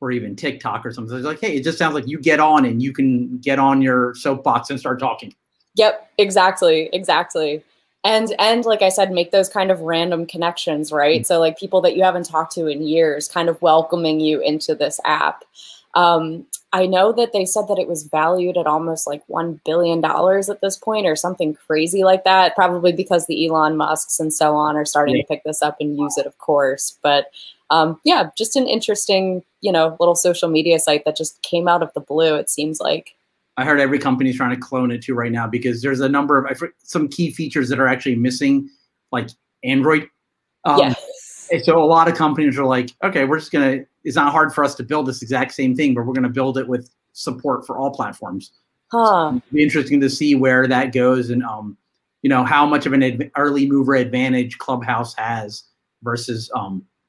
or even TikTok or something. It's like, hey, it just sounds like you get on and you can get on your soapbox and start talking. Yep, exactly. And like I said, make those kind of random connections, right? Mm-hmm. So like people that you haven't talked to in years kind of welcoming you into this app. I know that they said that it was valued at almost like $1 billion at this point or something crazy like that, probably because the Elon Musks and so on are starting to pick this up and use it, of course. But yeah, just an interesting, little social media site that just came out of the blue, it seems like. I heard every company's trying to clone it too right now because there's a number of some key features that are actually missing, like Android. And so a lot of companies are like, okay, we're just going to, it's not hard for us to build this exact same thing, but we're going to build it with support for all platforms. So it'll be interesting to see where that goes and, how much of an early mover advantage Clubhouse has versus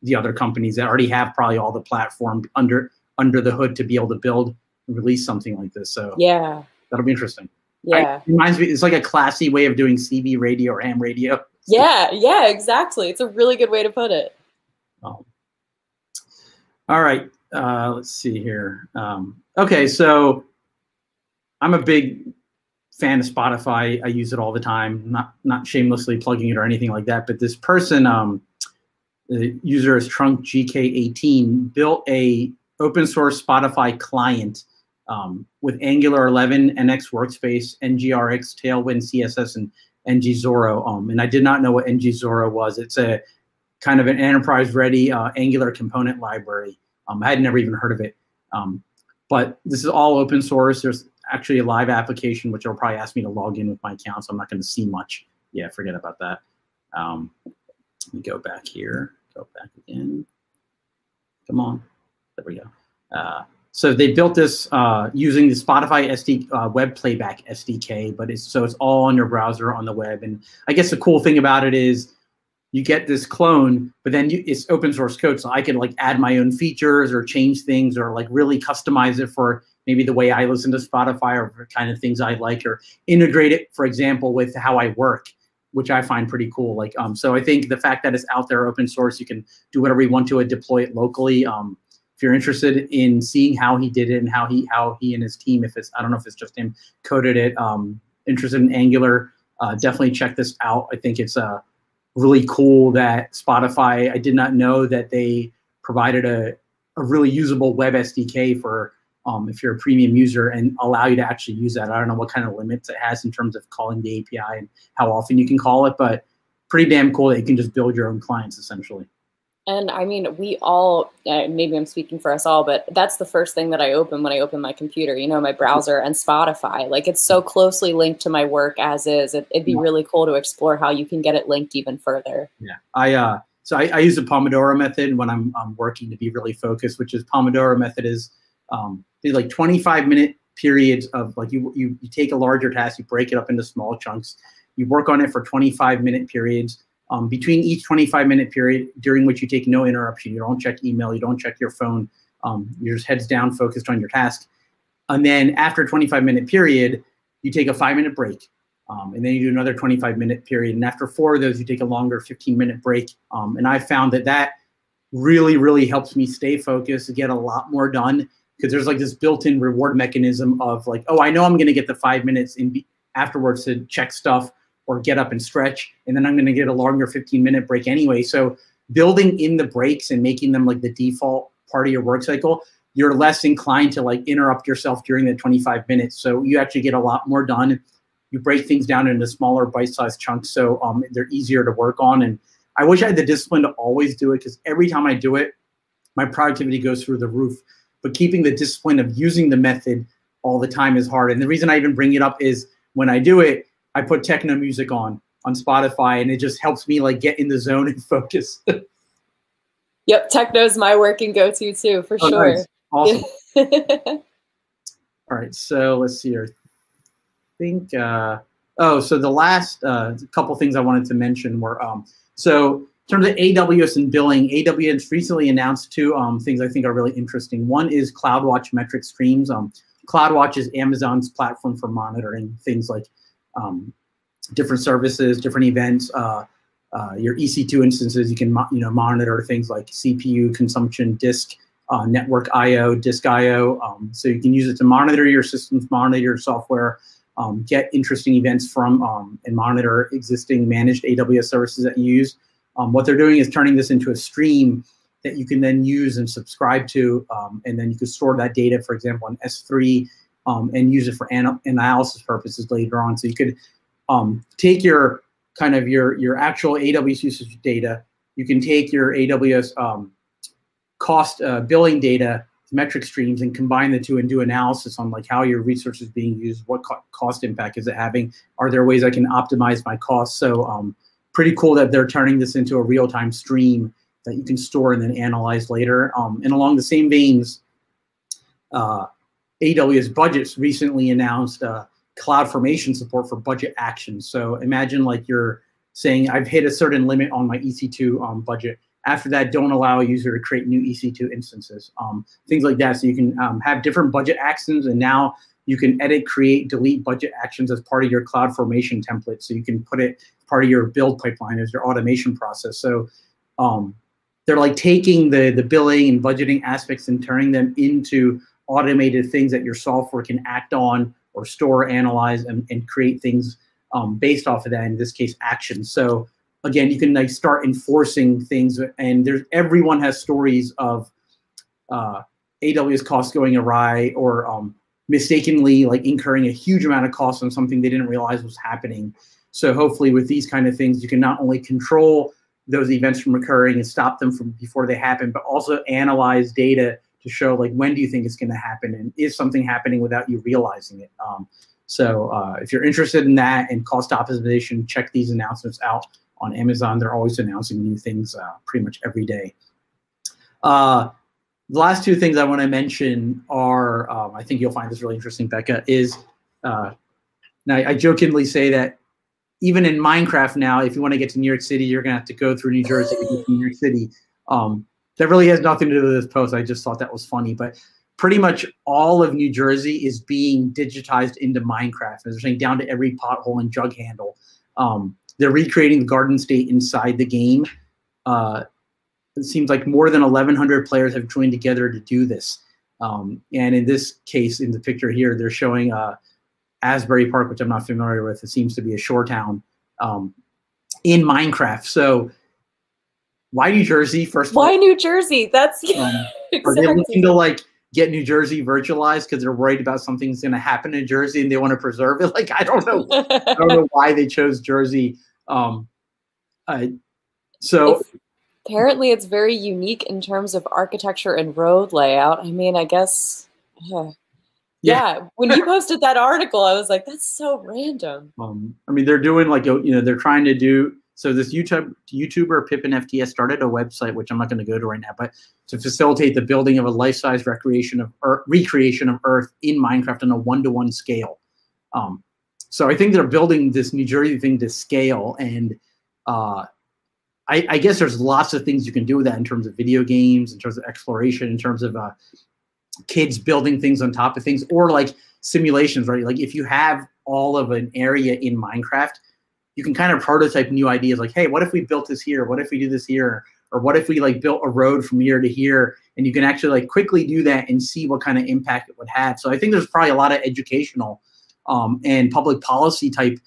the other companies that already have probably all the platform under the hood to be able to build and release something like this. So yeah, that'll be interesting. Yeah. It reminds me, it's like a classy way of doing CB radio or ham radio. Yeah, exactly. It's a really good way to put it. All right. Let's see here. Okay. So I'm a big fan of Spotify. I use it all the time, not shamelessly plugging it or anything like that. But this person, the user is TrunkGK18, built a open source Spotify client with Angular 11, NX Workspace, NGRX, Tailwind, CSS, and NGZorro. And I did not know what NGZorro was. It's a kind of an enterprise-ready Angular component library. I had never even heard of it. But this is all open source. There's actually a live application, which will probably ask me to log in with my account, so I'm not going to see much. Yeah, forget about that. Let me go back here. Go back again. Come on. There we go. So they built this using the Spotify web playback SDK, but it's all on your browser on the web. And I guess the cool thing about it is you get this clone, but then it's open source code. So I can like add my own features or change things or like really customize it for maybe the way I listen to Spotify or the kind of things I like, or integrate it, for example, with how I work, which I find pretty cool. Like, so I think the fact that it's out there open source, you can do whatever you want to and deploy it locally. If you're interested in seeing how he did it and how he and his team, I don't know if it's just him, coded it, interested in Angular, definitely check this out. I think it's really cool that Spotify, I did not know that they provided a really usable web SDK for if you're a premium user and allow you to actually use that. I don't know what kind of limits it has in terms of calling the API and how often you can call it, but pretty damn cool that you can just build your own clients essentially. And I mean, we all, maybe I'm speaking for us all, but that's the first thing that I open when I open my computer, my browser and Spotify. Like it's so closely linked to my work as is. It'd be really cool to explore how you can get it linked even further. Yeah. So I use the Pomodoro method when I'm working to be really focused, which is Pomodoro method is like 25-minute periods of like you take a larger task, you break it up into small chunks, you work on it for 25-minute periods. Between each 25-minute period, during which you take no interruption, you don't check email, you don't check your phone, you're just heads down, focused on your task. And then after a 25-minute period, you take a 5-minute break, and then you do another 25-minute period. And after 4 of those, you take a longer 15-minute break. And I found that really, really helps me stay focused, get a lot more done, because there's like this built-in reward mechanism of like, oh, I know I'm going to get the 5 minutes afterwards to check stuff or get up and stretch, and then I'm going to get a longer 15-minute break anyway. So building in the breaks and making them like the default part of your work cycle, you're less inclined to like interrupt yourself during the 25 minutes. So you actually get a lot more done. You break things down into smaller bite-sized chunks, so they're easier to work on. And I wish I had the discipline to always do it, because every time I do it, my productivity goes through the roof. But keeping the discipline of using the method all the time is hard. And the reason I even bring it up is when I do it, I put techno music on Spotify, and it just helps me like get in the zone and focus. Yep, techno's my working go-to too, for sure. Nice. Awesome. All right, so let's see here. I think, so the last couple things I wanted to mention were, so in terms of AWS and billing, AWS recently announced 2 things I think are really interesting. One is CloudWatch metric streams. CloudWatch is Amazon's platform for monitoring things like different services, different events, your EC2 instances. You can monitor things like CPU consumption, disk, network IO, disk IO. So you can use it to monitor your systems, monitor your software, get interesting events from and monitor existing managed AWS services that you use. What they're doing is turning this into a stream that you can then use and subscribe to, and then you can store that data, for example, on S3, and use it for analysis purposes later on. So you could take your kind of your actual AWS usage data. You can take your AWS cost billing data, metric streams, and combine the two and do analysis on like how your resource is being used, what cost impact is it having, are there ways I can optimize my costs. So pretty cool that they're turning this into a real-time stream that you can store and then analyze later. And along the same veins, AWS Budgets recently announced CloudFormation support for budget actions. So imagine like you're saying, I've hit a certain limit on my EC2 budget. After that, don't allow a user to create new EC2 instances, things like that. So you can have different budget actions, and now you can edit, create, delete budget actions as part of your CloudFormation template. So you can put it part of your build pipeline as your automation process. So they're like taking the billing and budgeting aspects and turning them into automated things that your software can act on or store, analyze, and create things based off of that, in this case, actions. So again, you can like start enforcing things, and everyone has stories of AWS costs going awry or mistakenly like incurring a huge amount of costs on something they didn't realize was happening. So hopefully with these kind of things, you can not only control those events from occurring and stop them from before they happen, but also analyze data to show like, when do you think it's going to happen, and is something happening without you realizing it? So if you're interested in that and cost optimization, check these announcements out on Amazon. They're always announcing new things pretty much every day. The last two things I want to mention are, I think you'll find this really interesting, Becca, is now I jokingly say that even in Minecraft now, if you want to get to New York City, you're going to have to go through New Jersey to get to New York City. That really has nothing to do with this post. I just thought that was funny. But pretty much all of New Jersey is being digitized into Minecraft. As they're saying, down to every pothole and jug handle. They're recreating the Garden State inside the game. It seems like more than 1,100 players have joined together to do this. And in this case, in the picture here, they're showing Asbury Park, which I'm not familiar with. It seems to be a shore town in Minecraft. So why New Jersey, first of all? Why New Jersey? That's exactly. Are they looking to like get New Jersey virtualized because they're worried about something's going to happen in Jersey and they want to preserve it? Like, I don't know. I don't know why they chose Jersey. Apparently it's very unique in terms of architecture and road layout. I mean, I guess, yeah. When you posted that article, I was like, that's so random. I mean, they're doing like, they're trying to do, so this YouTuber PippinFTS started a website, which I'm not going to go to right now, but to facilitate the building of a life-size recreation of Earth in Minecraft on a one-to-one scale. So I think they're building this New Jersey thing to scale, and I guess there's lots of things you can do with that in terms of video games, in terms of exploration, in terms of kids building things on top of things, or like simulations, right? Like if you have all of an area in Minecraft, you can kind of prototype new ideas like, hey, what if we built this here? What if we do this here? Or what if we like built a road from here to here? And you can actually like quickly do that and see what kind of impact it would have. So I think there's probably a lot of educational and public policy type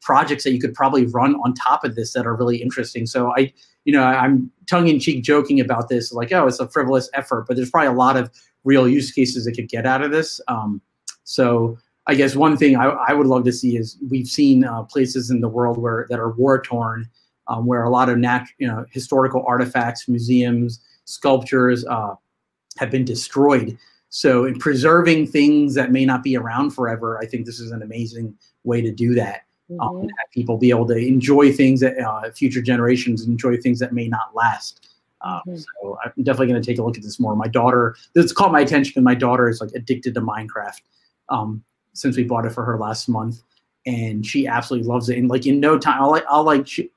projects that you could probably run on top of this that are really interesting. So I'm tongue in cheek joking about this, like, oh, it's a frivolous effort, but there's probably a lot of real use cases that could get out of this. So I guess one thing I would love to see is we've seen places in the world that are war-torn, where a lot of historical artifacts, museums, sculptures have been destroyed. So in preserving things that may not be around forever, I think this is an amazing way to do that. And have people be able to enjoy things that future generations enjoy things that may not last. So I'm definitely going to take a look at this more. My daughter, this caught my attention. My daughter is like addicted to Minecraft. Since we bought it for her last month, and she absolutely loves it. And like in no time,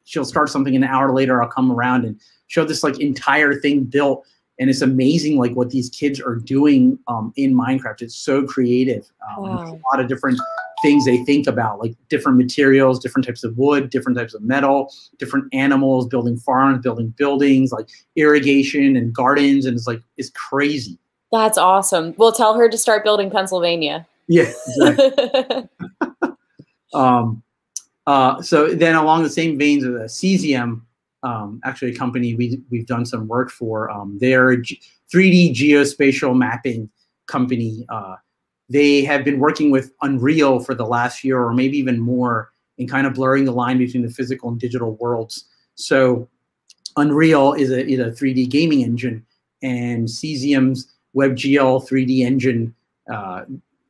she'll start something an hour later. I'll come around and show this like entire thing built. And it's amazing like what these kids are doing in Minecraft. It's so creative. Wow. There's a lot of different things they think about, like different materials, different types of wood, different types of metal, different animals, building farms, building buildings, like irrigation and gardens. And it's like, it's crazy. That's awesome. We'll tell her to start building Pennsylvania. Yeah, exactly. So then along the same veins of the Cesium, actually a company we've done some work for, their 3D geospatial mapping company. They have been working with Unreal for the last year or maybe even more in kind of blurring the line between the physical and digital worlds. So Unreal is a 3D gaming engine, and Cesium's WebGL 3D engine,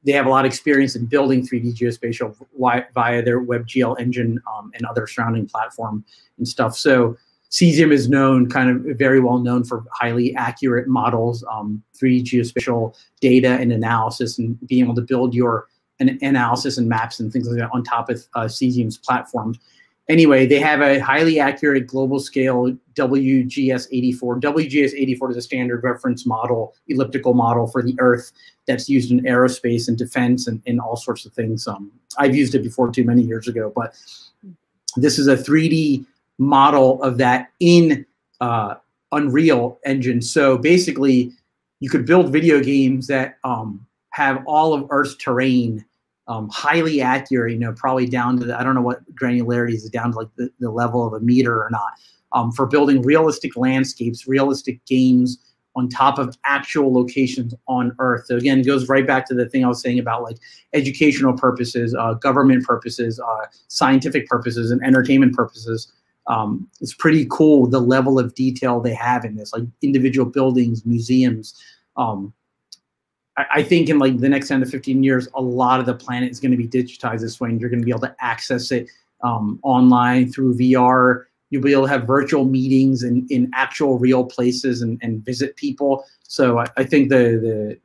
they have a lot of experience in building 3D geospatial via their WebGL engine and other surrounding platform and stuff. So Cesium is known, kind of very well known for highly accurate models, 3D geospatial data and analysis, and being able to build your analysis and maps and things like that on top of Cesium's platform. Anyway, they have a highly accurate global scale WGS-84. WGS-84 is a standard reference model, elliptical model for the Earth that's used in aerospace and defense and all sorts of things. I've used it before too, many years ago, but this is a 3D model of that in Unreal Engine. So basically, you could build video games that have all of Earth's terrain, highly accurate, probably down to I don't know what granularity is down to, like the level of a meter or not, for building realistic landscapes, realistic games on top of actual locations on Earth. So again, it goes right back to the thing I was saying about like educational purposes, government purposes, scientific purposes, and entertainment purposes. It's pretty cool the level of detail they have in this, like individual buildings, museums. I think in like the next 10 to 15 years, a lot of the planet is going to be digitized this way, and you're going to be able to access it online through VR. You'll be able to have virtual meetings in actual real places and visit people. So I think the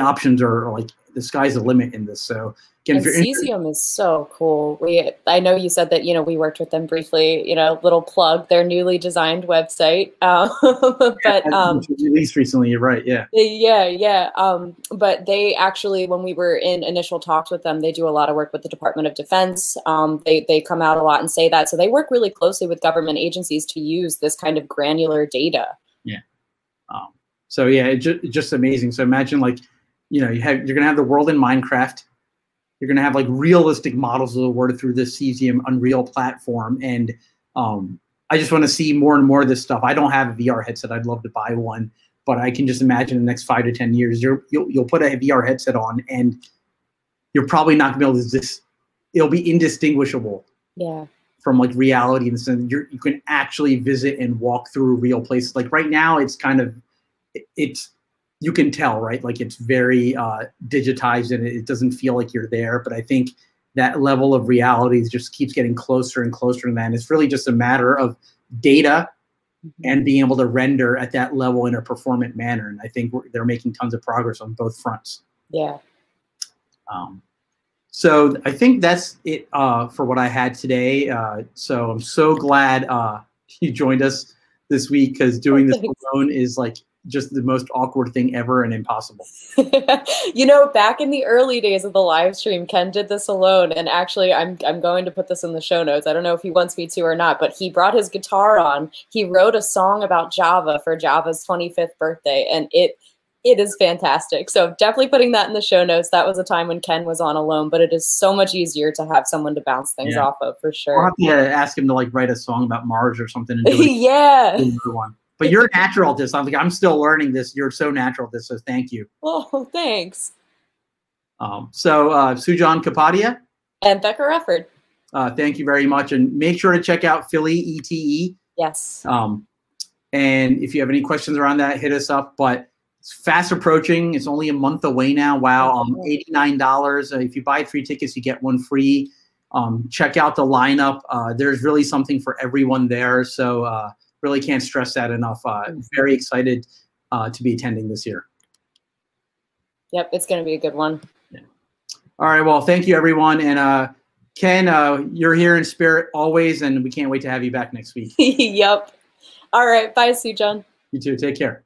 options are like the sky's the limit in this. So again, Cesium is so cool. I know you said that, we worked with them briefly, little plug, their newly designed website. But released recently, you're right. Yeah. Yeah. But they actually, when we were in initial talks with them, they do a lot of work with the Department of Defense. They come out a lot and say that. So they work really closely with government agencies to use this kind of granular data. Yeah. So yeah, it's just amazing. So imagine like, you're gonna have the world in Minecraft. You're gonna have like realistic models of the world through this Cesium Unreal platform, and I just want to see more and more of this stuff. I don't have a VR headset. I'd love to buy one, but I can just imagine the next 5 to 10 years, you'll put a VR headset on, and you're probably not gonna be able to. It'll be indistinguishable. Yeah. From like reality, and so you can actually visit and walk through real places. Like right now, it's kind of You can tell, right? Like it's very digitized, and it doesn't feel like you're there. But I think that level of reality just keeps getting closer and closer to that. And it's really just a matter of data and being able to render at that level in a performant manner. And I think they're making tons of progress on both fronts. Yeah. So I think that's it for what I had today. So I'm so glad you joined us this week, because doing this alone is like just the most awkward thing ever and impossible. Back in the early days of the live stream, Ken did this alone. And actually, I'm going to put this in the show notes. I don't know if he wants me to or not, but he brought his guitar on. He wrote a song about Java for Java's 25th birthday. And it is fantastic. So definitely putting that in the show notes. That was a time when Ken was on alone, but it is so much easier to have someone to bounce things off of, for sure. I'll have to ask him to like write a song about Mars or something. And do it. Yeah. But you're natural at this. I'm still learning this. You're so natural at this, so thank you. Oh, thanks. So Sujan Kapadia. And Becca Rafford. Thank you very much. And make sure to check out Philly ETE. Yes. And if you have any questions around that, hit us up. But it's fast approaching. It's only a month away now. Wow. $89. If you buy 3 tickets, you get 1 free. Check out the lineup. There's really something for everyone there. So really can't stress that enough. Very excited to be attending this year. Yep, it's going to be a good one. Yeah. All right, well, thank you, everyone. And Ken, you're here in spirit always, and we can't wait to have you back next week. Yep. All right, bye, Sujan. You too. Take care.